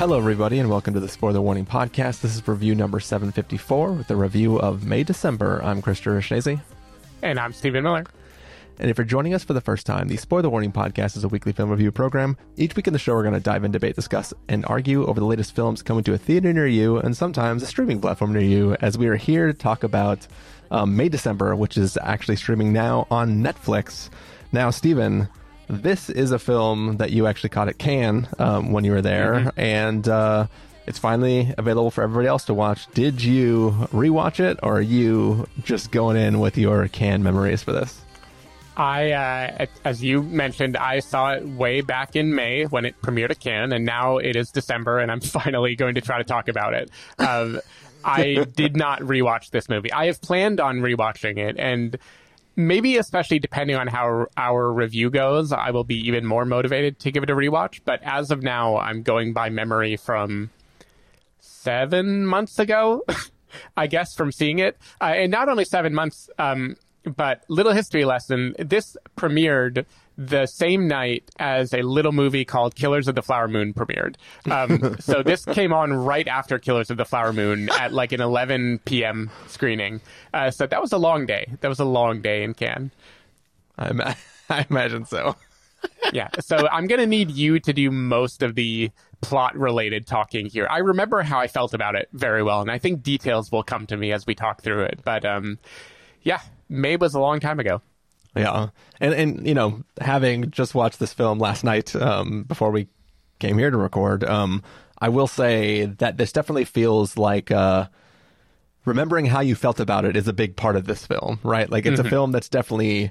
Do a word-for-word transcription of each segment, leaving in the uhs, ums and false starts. Hello, everybody, and welcome to the Spoiler Warning Podcast. This is review number seven fifty-four with a review of May December. I'm Christopher Schnese. And I'm Stephen Miller. And if you're joining us for the first time, the Spoiler Warning Podcast is a weekly film review program. Each week in the show, we're going to dive in, debate, discuss, and argue over the latest films coming to a theater near you and sometimes a streaming platform near you, as we are here to talk about um, May December, which is actually streaming now on Netflix. Now, Stephen, this is a film that you actually caught at Cannes um, when you were there, mm-hmm. and uh, it's finally available for everybody else to watch. Did you rewatch it, or are you just going in with your Cannes memories for this? I, uh, as you mentioned, I saw it way back in May when it premiered at Cannes, and now it is December, and I'm finally going to try to talk about it. Um, I did not rewatch this movie. I have planned on rewatching it, and maybe especially depending on how our review goes, I will be even more motivated to give it a rewatch. But as of now, I'm going by memory from seven months ago, I guess, from seeing it. Uh, and not only seven months, um, but little history lesson. This premiered the same night as a little movie called Killers of the Flower Moon premiered. Um, so this came on right after Killers of the Flower Moon at like an eleven p.m. screening. Uh, so that was a long day. That was a long day in Cannes. I, I imagine so. Yeah. So I'm going to need you to do most of the plot related talking here. I remember how I felt about it very well, and I think details will come to me as we talk through it. But um, yeah, May was a long time ago. Yeah. And, and you know, having just watched this film last night um, before we came here to record, um, I will say that this definitely feels like uh, remembering how you felt about it is a big part of this film, right? Like, it's mm-hmm. a film that's definitely,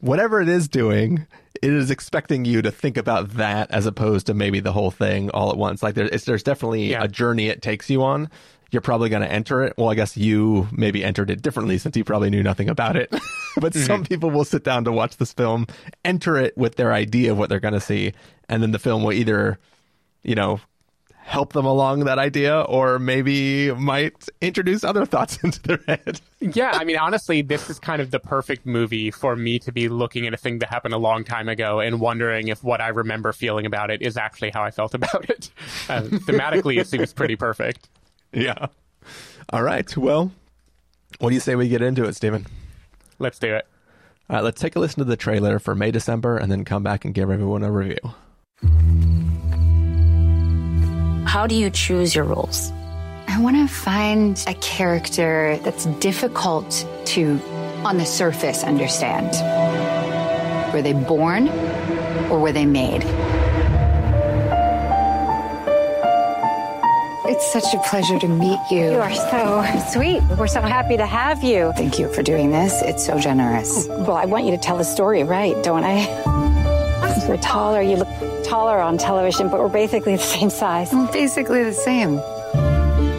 whatever it is doing, it is expecting you to think about that as opposed to maybe the whole thing all at once. Like, there, it's, there's definitely yeah. a journey it takes you on. You're probably going to enter it. Well, I guess you maybe entered it differently since you probably knew nothing about it. But mm-hmm. some people will sit down to watch this film, enter it with their idea of what they're going to see, and then the film will either, you know, help them along that idea or maybe might introduce other thoughts into their head. Yeah, I mean, honestly, this is kind of the perfect movie for me to be looking at a thing that happened a long time ago and wondering if what I remember feeling about it is actually how I felt about it. Uh, thematically, it seems pretty perfect. Yeah. All right. Well, what do you say we get into it, Stephen? Let's do it. All right. Let's take a listen to the trailer for May December and then come back and give everyone a review. How do you choose your roles? I want to find a character that's difficult to, on the surface, understand. Were they born or were they made? It's such a pleasure to meet you. You are so sweet. We're so happy to have you. Thank you for doing this. It's so generous. Well, I want you to tell the story right, don't I? You're taller. You look taller on television, but we're basically the same size. Well, basically the same.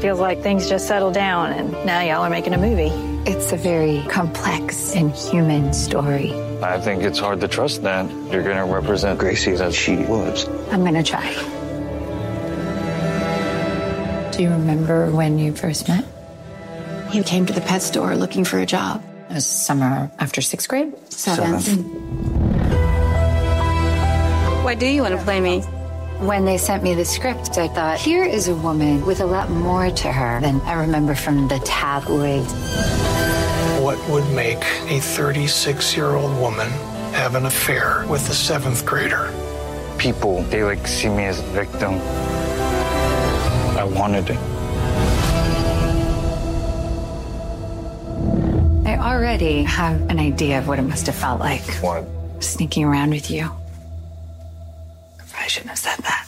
Feels like things just settled down, and now y'all are making a movie. It's a very complex and human story. I think it's hard to trust that you're going to represent Gracie as she was. I'm going to try. Do you remember when you first met? You came to the pet store looking for a job. It was summer after sixth grade? Seventh. Seventh. Why do you want to play me? When they sent me the script, I thought, here is a woman with a lot more to her than I remember from the tabloid. What would make a thirty-six-year-old woman have an affair with a seventh grader? People, they like see me as a victim. I wanted it. I already have an idea of what it must have felt like. What? Sneaking around with you. I probably shouldn't have said that.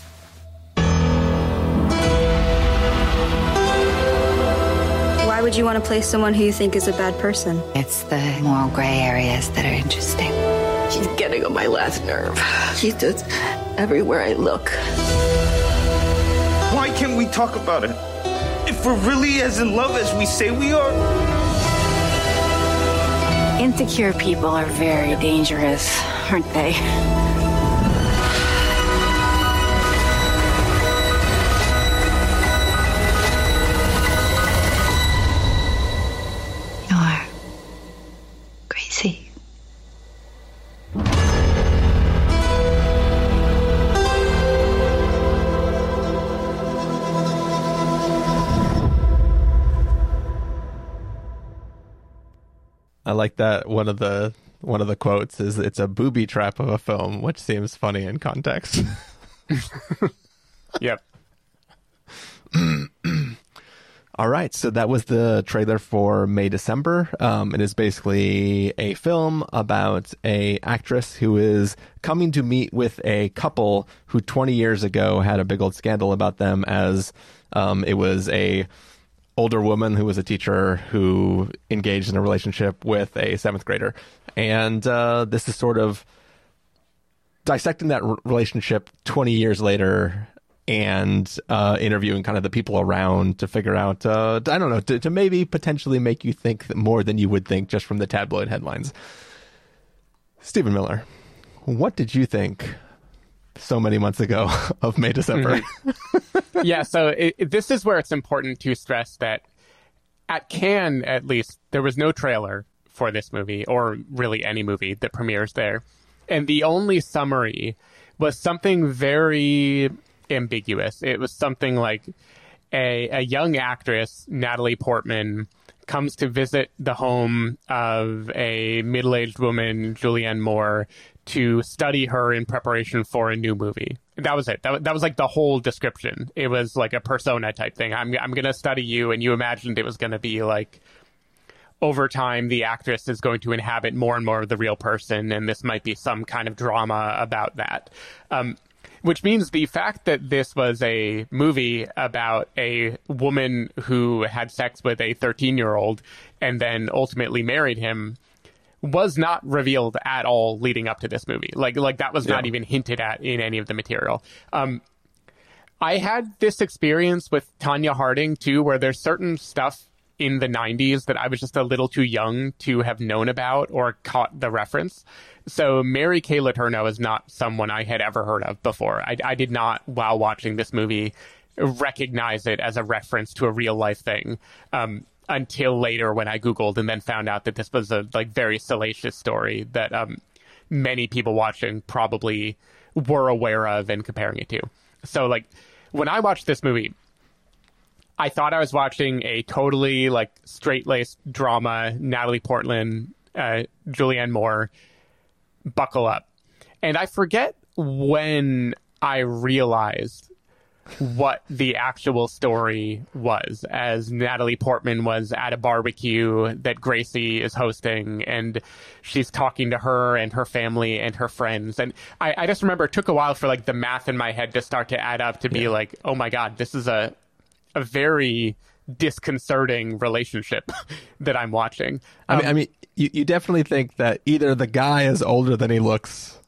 Why would you want to play someone who you think is a bad person? It's the moral gray areas that are interesting. She's getting on my last nerve. She's just everywhere I look. Why can't we talk about it? If we're really as in love as we say we are. Insecure people are very dangerous, aren't they? You are crazy. I like that one of the one of the quotes is it's a booby trap of a film, which seems funny in context. Yep. All right, so that was the trailer for May December. Um, it is basically a film about a actress who is coming to meet with a couple who twenty years ago had a big old scandal about them, as um, it was a older woman who was a teacher who engaged in a relationship with a seventh grader. And uh, this is sort of dissecting that r- relationship twenty years later, and uh, interviewing kind of the people around to figure out, uh, I don't know, to, to maybe potentially make you think that more than you would think just from the tabloid headlines. Stephen Miller, what did you think so many months ago of May December? Mm-hmm. Yeah, so it, it, this is where it's important to stress that at Cannes, at least, there was no trailer for this movie, or really any movie that premieres there. And the only summary was something very ambiguous. It was something like a, a young actress, Natalie Portman, comes to visit the home of a middle-aged woman, Julianne Moore, to study her in preparation for a new movie. That was it. That, that was like the whole description. It was like a persona type thing. I'm, I'm going to study you, and you imagined it was going to be like, over time, the actress is going to inhabit more and more of the real person, and this might be some kind of drama about that. Um, Which means the fact that this was a movie about a woman who had sex with a thirteen-year-old and then ultimately married him was not revealed at all leading up to this movie. Like, like that was yeah. not even hinted at in any of the material. Um, I had this experience with Tonya Harding, too, where there's certain stuff in the nineties that I was just a little too young to have known about or caught the reference. So Mary Kay Letourneau is not someone I had ever heard of before. I, I did not, while watching this movie, recognize it as a reference to a real life thing um, until later when I Googled and then found out that this was a like very salacious story that um, many people watching probably were aware of and comparing it to. So like when I watched this movie, I thought I was watching a totally like straight-laced drama, Natalie Portman, uh, Julianne Moore, buckle up. And I forget when I realized what the actual story was, as Natalie Portman was at a barbecue that Gracie is hosting, and she's talking to her and her family and her friends. And I, I just remember it took a while for like the math in my head to start to add up to be yeah. like, oh my God, this is a... a very disconcerting relationship that I'm watching. Um, I mean, I mean you, you definitely think that either the guy is older than he looks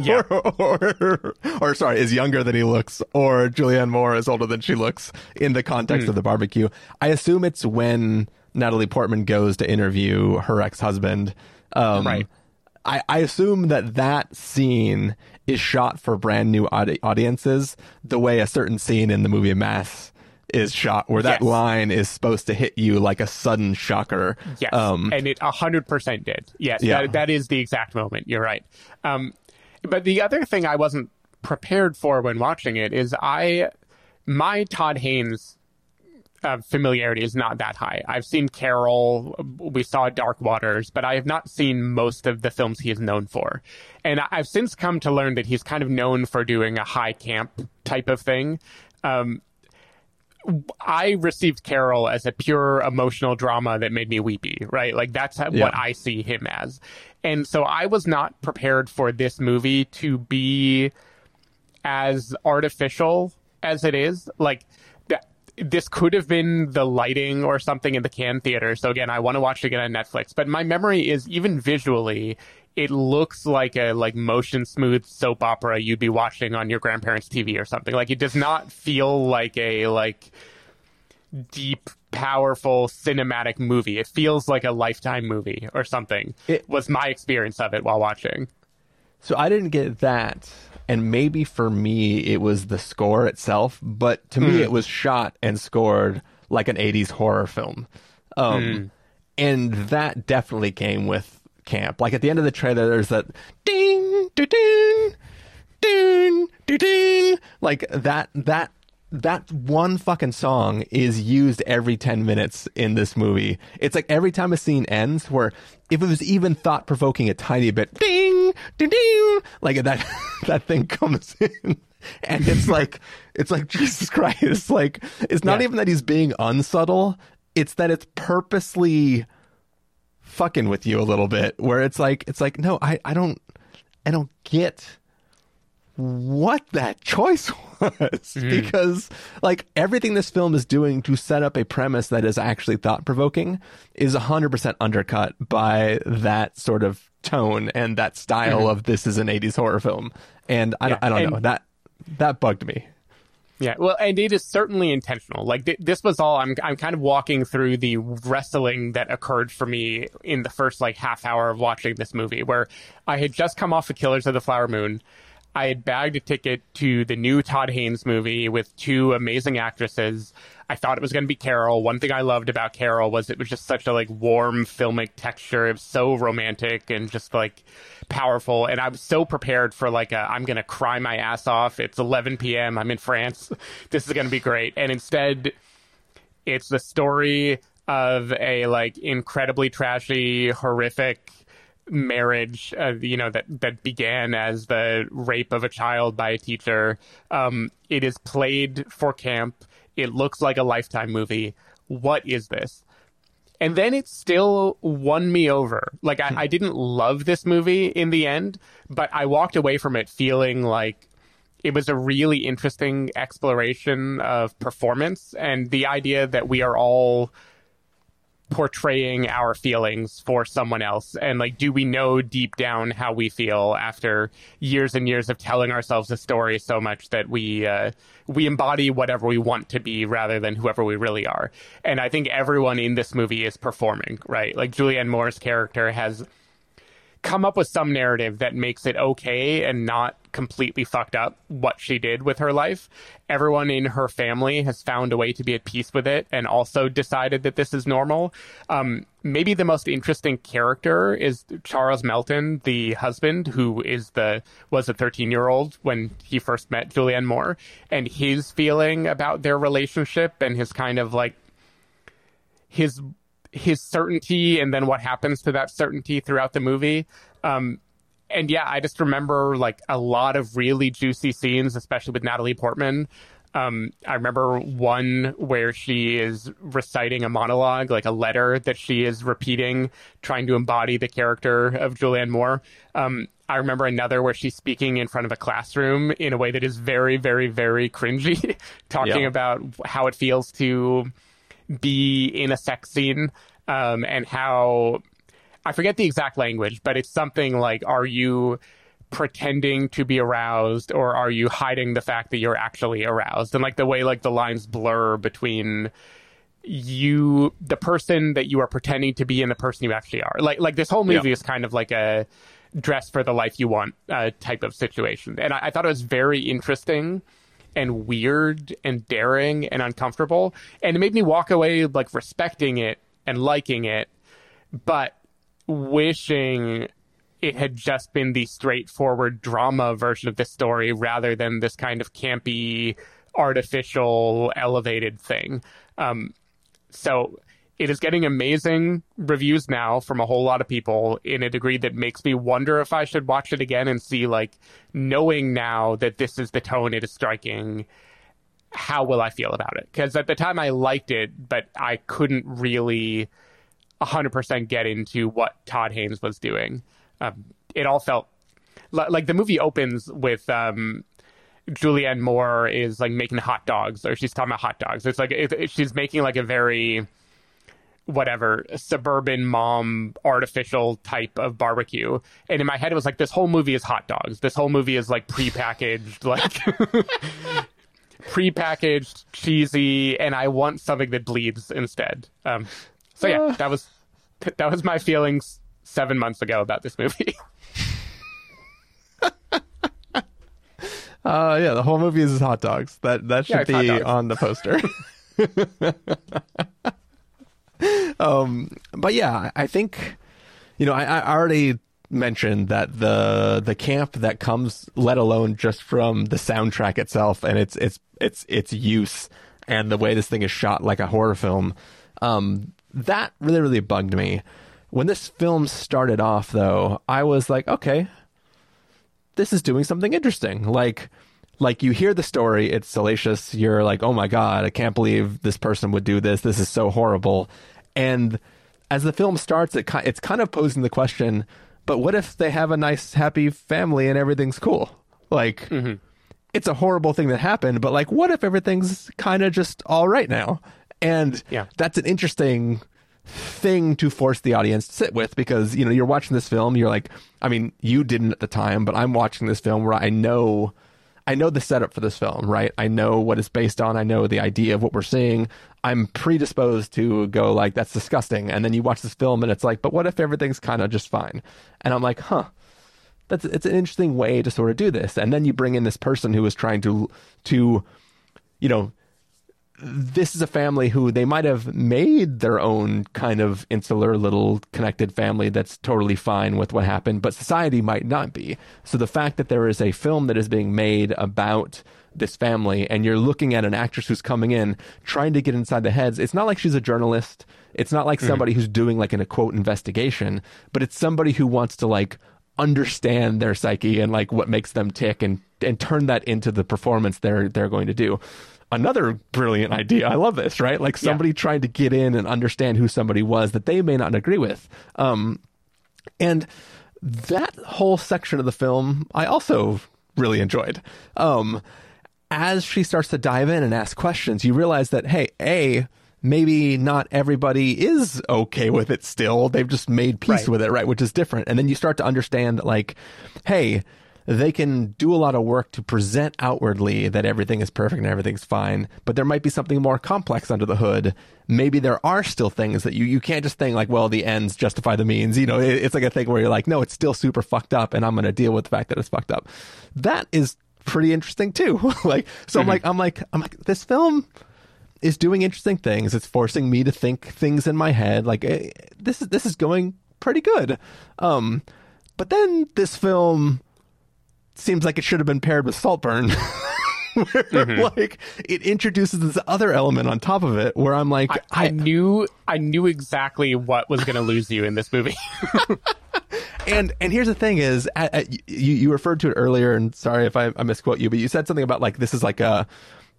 yeah. or, or, or sorry, is younger than he looks, or Julianne Moore is older than she looks in the context mm. of the barbecue. I assume it's when Natalie Portman goes to interview her ex-husband. Um, right. I, I assume that that scene is shot for brand new audi- audiences the way a certain scene in the movie Mass is shot, where that yes. line is supposed to hit you like a sudden shocker. Yes, um, and it one hundred percent did. Yes, yeah. that, that is the exact moment. You're right. Um, but the other thing I wasn't prepared for when watching it is I my Todd Haynes uh, familiarity is not that high. I've seen Carol, we saw Dark Waters, but I have not seen most of the films he is known for. And I've since come to learn that he's kind of known for doing a high camp type of thing. Um, I received Carol as a pure emotional drama that made me weepy, right? Like that's how, yeah. what I see him as. And so I was not prepared for this movie to be as artificial as it is. Like th- this could have been the lighting or something in the Cannes theater. So again, I want to watch it again on Netflix. But my memory is even visually, it looks like a like motion smooth soap opera you'd be watching on your grandparents' T V or something. Like it does not feel like a like deep, powerful cinematic movie. It feels like a Lifetime movie or something. It was my experience of it while watching. So I didn't get that. And maybe for me, it was the score itself. But to mm. me, it was shot and scored like an eighties horror film. Um, mm. And that definitely came with camp. Like at the end of the trailer, there's that ding, doo, ding, ding, doo, ding, like that that that one fucking song is used every ten minutes in this movie. It's like every time a scene ends, where if it was even thought provoking a tiny bit, ding, ding, ding, like that, that thing comes in. And it's like, it's like, Jesus Christ. Like, it's not yeah. even that he's being unsubtle. It's that it's purposely fucking with you a little bit, where it's like, it's like, no, I, I don't, I don't get what that choice was, mm. because like everything this film is doing to set up a premise that is actually thought provoking is one hundred percent undercut by that sort of tone and that style mm. of this is an eighties horror film. And I, yeah. I don't and, know that that bugged me. Yeah, well, and it is certainly intentional. Like th- this was all I'm I'm kind of walking through the wrestling that occurred for me in the first like half hour of watching this movie, where I had just come off of Killers of the Flower Moon. I had bagged a ticket to the new Todd Haynes movie with two amazing actresses. I thought it was going to be Carol. One thing I loved about Carol was it was just such a like warm filmic texture. It was so romantic and just like powerful. And I was so prepared for like a, I'm going to cry my ass off. It's eleven p.m. I'm in France. This is going to be great. And instead, it's the story of a like incredibly trashy, horrific marriage, uh, you know, that that began as the rape of a child by a teacher. Um, it is played for camp. It looks like a Lifetime movie. What is this? And then it still won me over. Like, I, I didn't love this movie in the end, but I walked away from it feeling like it was a really interesting exploration of performance and the idea that we are all portraying our feelings for someone else, and like, do we know deep down how we feel after years and years of telling ourselves a story so much that we uh we embody whatever we want to be rather than whoever we really are? And I think everyone in this movie is performing, right? Like Julianne Moore's character has come up with some narrative that makes it okay and not completely fucked up what she did with her life. Everyone in her family has found a way to be at peace with it and also decided that this is normal. Um, maybe the most interesting character is Charles Melton, the husband, who is the was a thirteen-year-old when he first met Julianne Moore, and his feeling about their relationship and his kind of like his his certainty and then what happens to that certainty throughout the movie. Um, and yeah, I just remember like a lot of really juicy scenes, especially with Natalie Portman. Um, I remember one where she is reciting a monologue, like a letter that she is repeating, trying to embody the character of Julianne Moore. Um, I remember another where she's speaking in front of a classroom in a way that is very, very, very cringy, talking yeah. about how it feels to be in a sex scene, um, and how, I forget the exact language, but it's something like, are you pretending to be aroused or are you hiding the fact that you're actually aroused? And like the way like the lines blur between you, the person that you are pretending to be and the person you actually are. Like, like this whole movie yeah. is kind of like a dress for the life you want uh, type of situation. And I, I thought it was very interesting and weird and daring and uncomfortable, and it made me walk away like respecting it and liking it, but wishing it had just been the straightforward drama version of this story rather than this kind of campy, artificial, elevated thing. Um, so it is getting amazing reviews now from a whole lot of people in a degree that makes me wonder if I should watch it again and see, like, knowing now that this is the tone it is striking, how will I feel about it? Because at the time I liked it, but I couldn't really one hundred percent get into what Todd Haynes was doing. Um, it all felt L- like the movie opens with um, Julianne Moore is, like, making hot dogs, or she's talking about hot dogs. It's like it, it, she's making, like, a very whatever suburban mom artificial type of barbecue, and in my head it was like, this whole movie is hot dogs, this whole movie is like prepackaged like prepackaged cheesy, and I want something that bleeds instead. Um so yeah, that was that was my feelings seven months ago about this movie. uh yeah the whole movie is hot dogs. That that should yeah, be on the poster. Um, but yeah, I think, you know, I, I already mention that the the camp that comes, let alone just from the soundtrack itself and its its its its use and the way this thing is shot like a horror film, um, that really really bugged me. When this film started off, though, I was like, okay, this is doing something interesting. Like, like you hear the story, it's salacious. You're like, oh my God, I can't believe this person would do this. This is so horrible. And as the film starts, it it's kind of posing the question, but what if they have a nice, happy family and everything's cool? Like, mm-hmm. It's a horrible thing that happened, but like, what if everything's kind of just all right now? And yeah. That's an interesting thing to force the audience to sit with, because you know you're watching this film, you're like, I mean, you didn't at the time, but I'm watching this film where I know I know the setup for this film, right? I know what it's based on, I know the idea of what we're seeing. I'm predisposed to go like, that's disgusting. And then you watch this film and it's like, but what if everything's kind of just fine? And I'm like, huh, that's it's an interesting way to sort of do this. And then you bring in this person who is trying to to you know this is a family who they might have made their own kind of insular little connected family that's totally fine with what happened, but society might not be. So the fact that there is a film that is being made about this family, and you're looking at an actress who's coming in trying to get inside the heads, it's not like she's a journalist. It's not like somebody mm-hmm. who's doing like an, a quote investigation, but it's somebody who wants to like understand their psyche and like what makes them tick and, and turn that into the performance they're, they're going to do. Another brilliant idea. I love this, right? Like somebody yeah. trying to get in and understand who somebody was that they may not agree with. Um, and that whole section of the film, I also really enjoyed. Um, as she starts to dive in and ask questions, you realize that, hey, A, maybe not everybody is okay with it still. They've just made peace right. with it, right? Which is different. And then you start to understand that, like, hey, they can do a lot of work to present outwardly that everything is perfect and everything's fine, but there might be something more complex under the hood. Maybe there are still things that you, you can't just think like, well, the ends justify the means. You know, it, it's like a thing where you're like, no, it's still super fucked up, and I'm going to deal with the fact that it's fucked up. That is pretty interesting too. like, so mm-hmm. I'm like, I'm like, I'm like, this film is doing interesting things. It's forcing me to think things in my head. Like it, this is, this is going pretty good. Um, but then this film seems like it should have been paired with Saltburn, where mm-hmm. like it introduces this other element on top of it where I'm like, I, I, I knew I knew exactly what was going to lose you in this movie. and and here's the thing is, at, at, you you referred to it earlier, and sorry if I, I misquote you, but you said something about like this is like a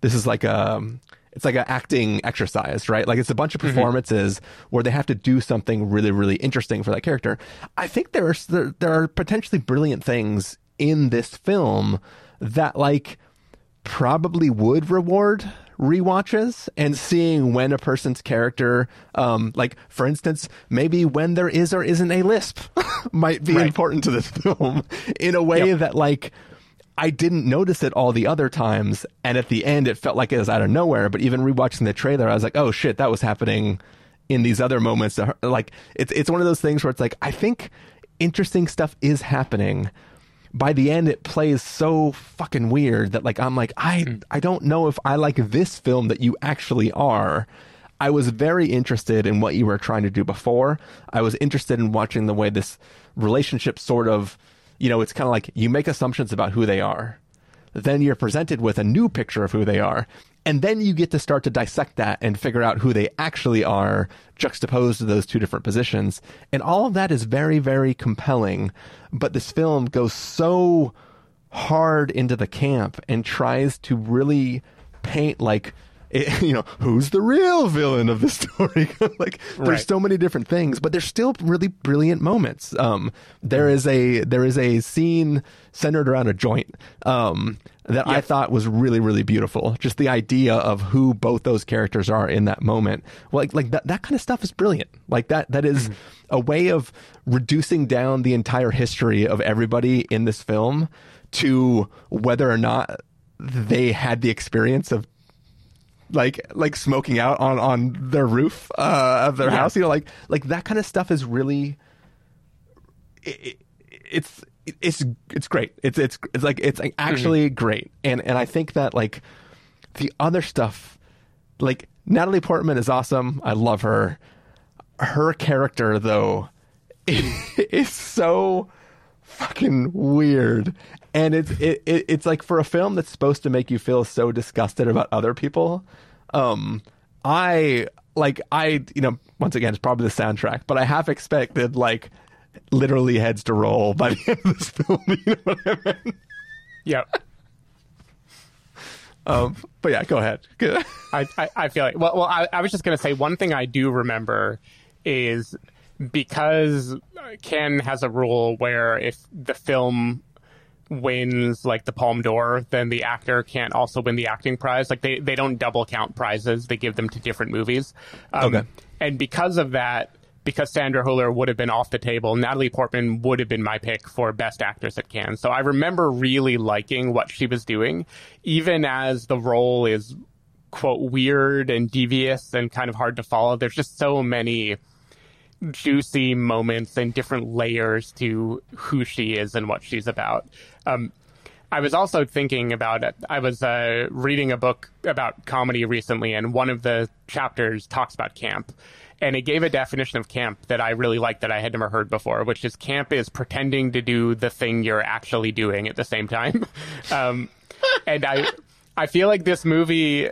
this is like a it's like an acting exercise, right? Like it's a bunch of performances mm-hmm. where they have to do something really really interesting for that character. I think there are there, there are potentially brilliant things in this film that like probably would reward rewatches and seeing when a person's character um like for instance maybe when there is or isn't a lisp might be right. important to this film in a way yep. that like I didn't notice it all the other times, and at the end it felt like it was out of nowhere. But even rewatching the trailer, I was like, oh shit, that was happening in these other moments. Like it's it's one of those things where it's like I think interesting stuff is happening. By the end, it plays so fucking weird that like I'm like, I mm. I don't know if I like this film that you actually are. I was very interested in what you were trying to do before. I was interested in watching the way this relationship sort of, you know, it's kind of like you make assumptions about who they are. Then you're presented with a new picture of who they are. And then you get to start to dissect that and figure out who they actually are, juxtaposed to those two different positions. And all of that is very, very compelling. But this film goes so hard into the camp and tries to really paint like, it, you know, who's the real villain of the story? Like right. there's so many different things, but there's still really brilliant moments. Um, there is a there is a scene centered around a joint um, that yeah. I thought was really, really beautiful. Just the idea of who both those characters are in that moment. Like like that, that kind of stuff is brilliant. Like that that is mm-hmm. a way of reducing down the entire history of everybody in this film to whether or not they had the experience of like like smoking out on on their roof uh of their yeah. house, you know, like like that kind of stuff is really it, it, it's it, it's it's great it's it's it's like it's like actually mm-hmm. great. And and I think that like the other stuff, like Natalie Portman is awesome, I love her her character though is so fucking weird. And it's it, it it's like, for a film that's supposed to make you feel so disgusted about other people, um, I like I you know once again it's probably the soundtrack, but I half expected like literally heads to roll by the end of this film. You know what I mean? Yeah. Um, but yeah, go ahead. I, I, I feel like, well, well I, I was just going to say one thing I do remember is because Cannes has a rule where if the film wins like the Palme d'Or, then the actor can't also win the acting prize. Like they, they don't double count prizes. They give them to different movies. Um, okay. And because of that, because Sandra Hüller would have been off the table, Natalie Portman would have been my pick for Best Actress at Cannes. So I remember really liking what she was doing, even as the role is, quote, weird and devious and kind of hard to follow. There's just so many juicy moments and different layers to who she is and what she's about. Um, I was also thinking about, I was uh, reading a book about comedy recently, and one of the chapters talks about camp. And it gave a definition of camp that I really liked that I had never heard before, which is camp is pretending to do the thing you're actually doing at the same time. Um, and I I feel like this movie,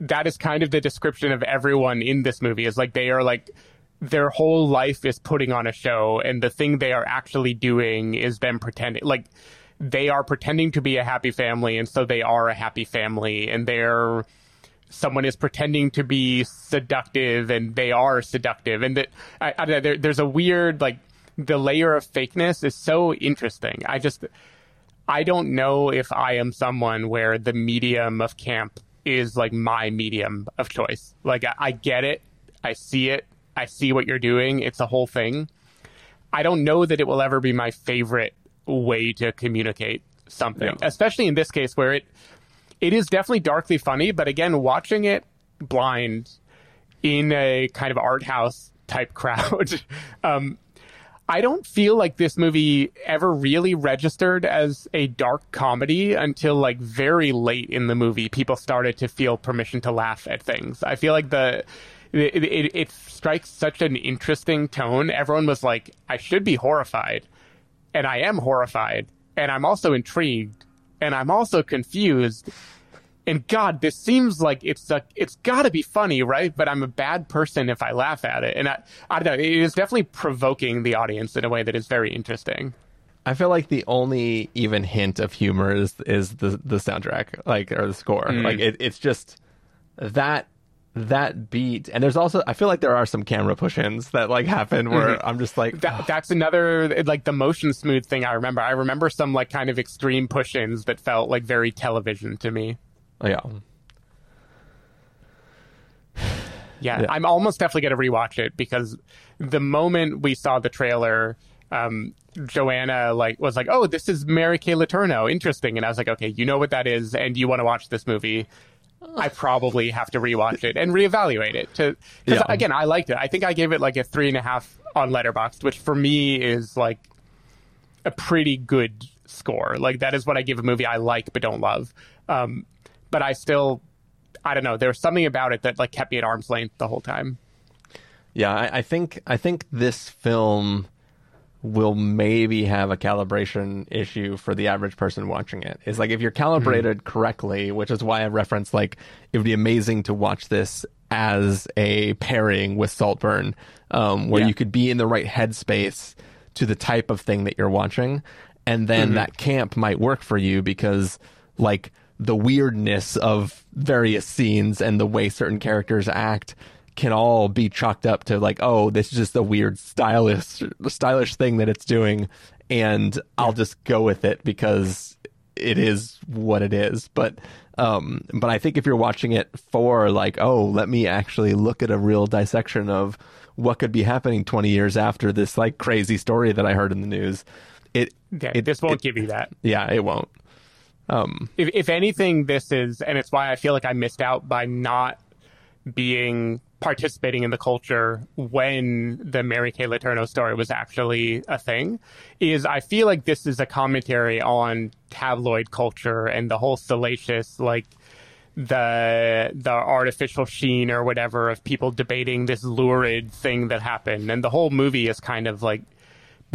that is kind of the description of everyone in this movie, is like they are like, their whole life is putting on a show, and the thing they are actually doing is them pretending, like they are pretending to be a happy family, and so they are a happy family, and they're... someone is pretending to be seductive and they are seductive. And that I, I don't know, there, there's a weird, like the layer of fakeness is so interesting. I just, I don't know if I am someone where the medium of camp is like my medium of choice. Like I, I get it. I see it. I see what you're doing. It's a whole thing. I don't know that it will ever be my favorite way to communicate something, no. Especially in this case where it, It is definitely darkly funny, but again, watching it blind in a kind of art house type crowd, um, I don't feel like this movie ever really registered as a dark comedy until like very late in the movie. People started to feel permission to laugh at things. I feel like the it, it, it strikes such an interesting tone. Everyone was like, I should be horrified, and I am horrified, and I'm also intrigued. And I'm also confused. And God, this seems like it's a, it's got to be funny, right? But I'm a bad person if I laugh at it. And I, I don't know. It is definitely provoking the audience in a way that is very interesting. I feel like the only even hint of humor is is the the soundtrack, like or the score. Mm. Like it, it's just that that beat. And there's also, I feel like there are some camera push-ins that like happen where mm-hmm. I'm just like that, oh. That's another, like the motion smooth thing. I remember I remember some like kind of extreme push-ins that felt like very television to me. Oh, yeah. yeah yeah I'm almost definitely gonna rewatch it, because the moment we saw the trailer, um Joanna like was like, oh, this is Mary Kay Letourneau, interesting. And I was like, okay, you know what that is and you want to watch this movie. I probably have to rewatch it and reevaluate it. To, yeah. Again, I liked it. I think I gave it like a three and a half on Letterboxd, which for me is like a pretty good score. Like that is what I give a movie I like but don't love. Um, but I still, I don't know. There was something about it that like kept me at arm's length the whole time. Yeah, I, I think I think this film will maybe have a calibration issue for the average person watching it. It's like if you're calibrated mm-hmm. correctly, which is why I referenced like it would be amazing to watch this as a pairing with Saltburn, um, where yeah. you could be in the right headspace to the type of thing that you're watching, and then mm-hmm. that camp might work for you because like the weirdness of various scenes and the way certain characters act can all be chalked up to like, oh, this is just a weird stylish stylish thing that it's doing, and I'll just go with it because it is what it is. But um but I think if you're watching it for like, oh, let me actually look at a real dissection of what could be happening twenty years after this like crazy story that I heard in the news, it, okay, it this won't it, give you that. Yeah, it won't. Um if, if anything, this is, and it's why I feel like I missed out by not being participating in the culture when the Mary Kay Letourneau story was actually a thing, is I feel like this is a commentary on tabloid culture and the whole salacious, like the the artificial sheen or whatever of people debating this lurid thing that happened. And the whole movie is kind of like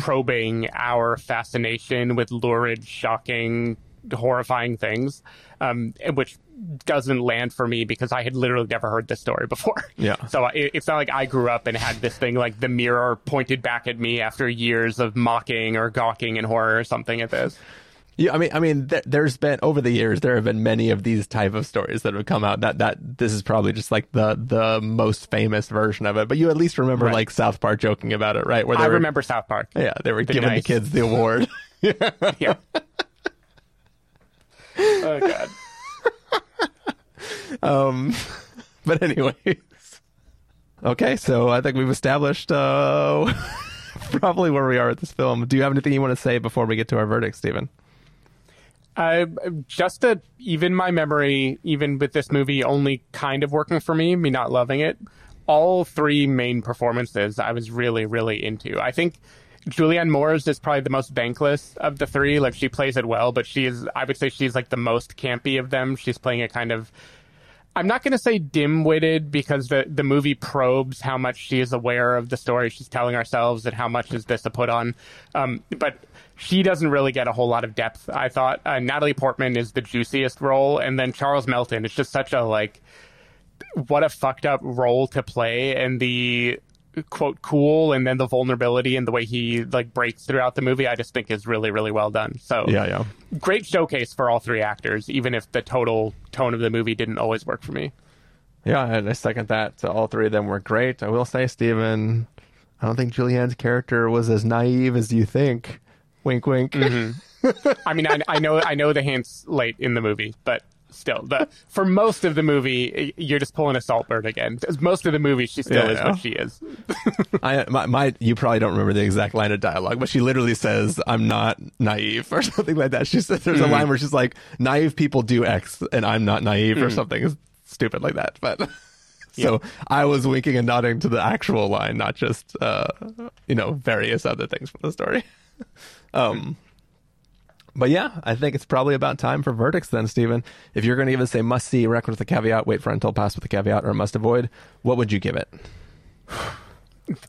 probing our fascination with lurid, shocking, horrifying things, um, which doesn't land for me because I had literally never heard this story before. Yeah. So it, it's not like I grew up and had this thing like the mirror pointed back at me after years of mocking or gawking in horror or something at this. Yeah, I mean, I mean, th- there's been over the years there have been many of these type of stories that have come out. That that this is probably just like the the most famous version of it. But you at least remember right. like South Park joking about it, right? Where they I were, remember South Park. Yeah, they were the giving nice. the kids the award. yeah. Oh God. um, but anyways, okay. So I think we've established uh, probably where we are with this film. Do you have anything you want to say before we get to our verdict, Stephen? Uh, just to even my memory, even with this movie only kind of working for me, me not loving it, all three main performances I was really, really into. I think Julianne Moore's is probably the most bankless of the three. Like, she plays it well, but she is, I would say she's like the most campy of them. She's playing a kind of, I'm not going to say dim-witted, because the, the movie probes how much she is aware of the story she's telling ourselves and how much is this to put on. Um, but she doesn't really get a whole lot of depth, I thought. Uh, Natalie Portman is the juiciest role. And then Charles Melton is just such a, like, what a fucked up role to play. And the, quote, cool, and then the vulnerability and the way he, like, breaks throughout the movie, I just think is really, really well done. So yeah, yeah. Great showcase for all three actors, even if the total tone of the movie didn't always work for me. Yeah, and I second that. All three of them were great. I will say, Stephen, I don't think Julianne's character was as naive as you think. Wink, wink. Mm-hmm. I mean, I, I know, I know the hint's late in the movie, but still, the, for most of the movie, you're just pulling a Saltburn again. Most of the movie, she still yeah, is yeah. what she is. I, my, my, you probably don't remember the exact line of dialogue, but she literally says, "I'm not naive" or something like that. She says, there's mm. a line where she's like, "Naive people do X, and I'm not naive" mm. or something stupid like that. But so yeah. I was winking and nodding to the actual line, not just uh, you know, various other things from the story. um. But yeah, I think it's probably about time for verdicts then, Stephen. If you're going to give us a must-see, rec with a caveat, wait for until pass with a caveat, or must-avoid, what would you give it?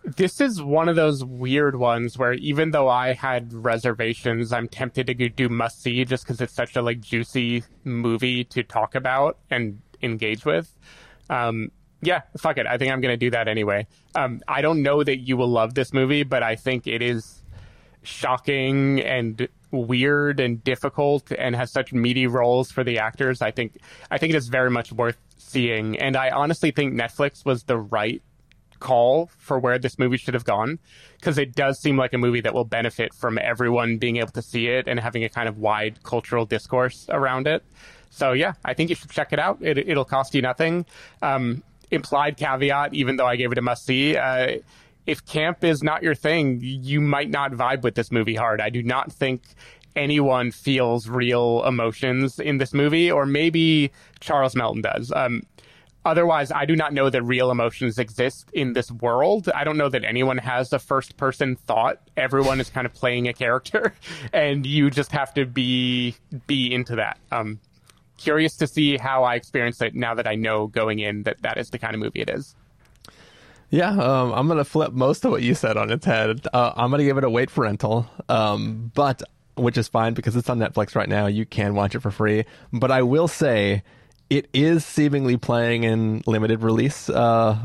This is one of those weird ones where even though I had reservations, I'm tempted to do must-see just because it's such a like juicy movie to talk about and engage with. Um, yeah, fuck it. I think I'm going to do that anyway. Um, I don't know that you will love this movie, but I think it is shocking and weird and difficult and has such meaty roles for the actors. I think I think it is very much worth seeing. And I honestly think Netflix was the right call for where this movie should have gone, because it does seem like a movie that will benefit from everyone being able to see it and having a kind of wide cultural discourse around it. So yeah, I think you should check it out. It, it'll cost you nothing. Um, implied caveat, even though I gave it a must-see, uh, if camp is not your thing, you might not vibe with this movie hard. I do not think anyone feels real emotions in this movie, or maybe Charles Melton does. Um, otherwise, I do not know that real emotions exist in this world. I don't know that anyone has a first-person thought. Everyone is kind of playing a character, and you just have to be be into that. Um, curious to see how I experience it now that I know going in that that is the kind of movie it is. Yeah, um, I'm going to flip most of what you said on its head. Uh, I'm going to give it a wait for rental, um, but which is fine because it's on Netflix right now. You can watch it for free. But I will say it is seemingly playing in limited release uh,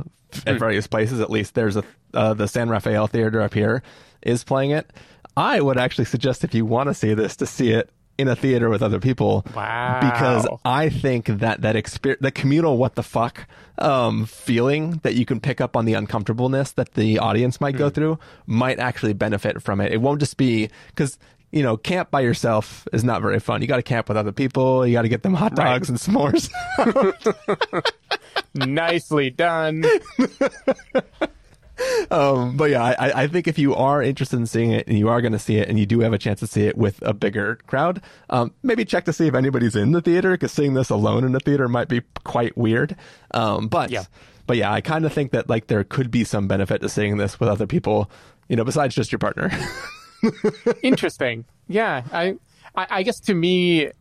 at various places. At least there's a uh, the San Rafael Theater up here is playing it. I would actually suggest if you want to see this to see it in a theater with other people. Wow. Because I think that that experience, the communal what the fuck um, feeling that you can pick up on the uncomfortableness that the audience might mm. go through might actually benefit from it. It won't just be because, you know, camp by yourself is not very fun. You got to camp with other people. You got to get them hot dogs right. and s'mores. Nicely done. Um, but yeah, I, I think if you are interested in seeing it and you are going to see it and you do have a chance to see it with a bigger crowd, um, maybe check to see if anybody's in the theater, because seeing this alone in the theater might be quite weird. Um, but yeah. but yeah, I kind of think that like there could be some benefit to seeing this with other people, you know, besides just your partner. Interesting. Yeah. I, I, I guess to me,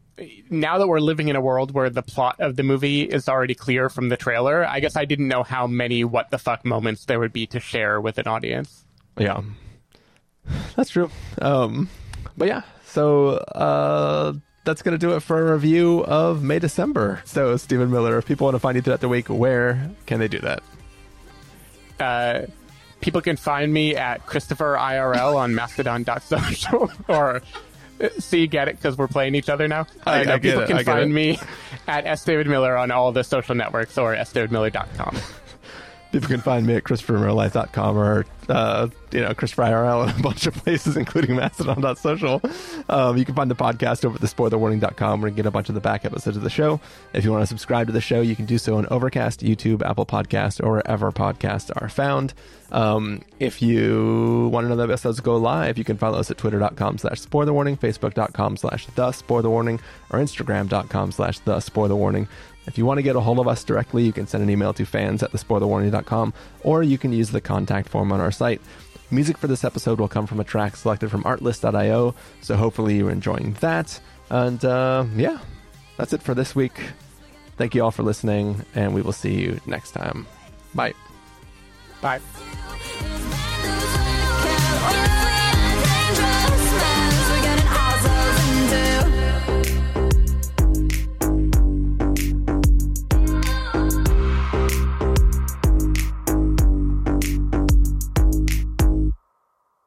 now that we're living in a world where the plot of the movie is already clear from the trailer, I guess I didn't know how many what the fuck moments there would be to share with an audience. Yeah. That's true. Um, but yeah, so uh, that's going to do it for a review of May December. So, Stephen Miller, if people want to find you throughout the week, where can they do that? Uh, people can find me at Christopher I R L on mastodon dot social or... See, get it, because we're playing each other now. I, uh, no, I people it, can I find it. me at S. David Miller on all the social networks or s david miller dot com. People can find me at christopher miller life dot com or uh, you know, Christopher I R L in a bunch of places, including mastodon dot social. Um, you can find the podcast over at the spoiler warning dot com where you can get a bunch of the back episodes of the show. If you want to subscribe to the show, you can do so on Overcast, YouTube, Apple Podcasts, or wherever podcasts are found. Um, if you want to know the episodes go live, you can follow us at twitter dot com slash spoiler warning, facebook dot com slash the spoiler warning, or instagram dot com slash the spoiler warning. If you want to get a hold of us directly, you can send an email to fans at the spoiler warning dot com, or you can use the contact form on our site. Music for this episode will come from a track selected from artlist dot io, so hopefully you're enjoying that. And uh, yeah, that's it for this week. Thank you all for listening, and we will see you next time. Bye. Bye.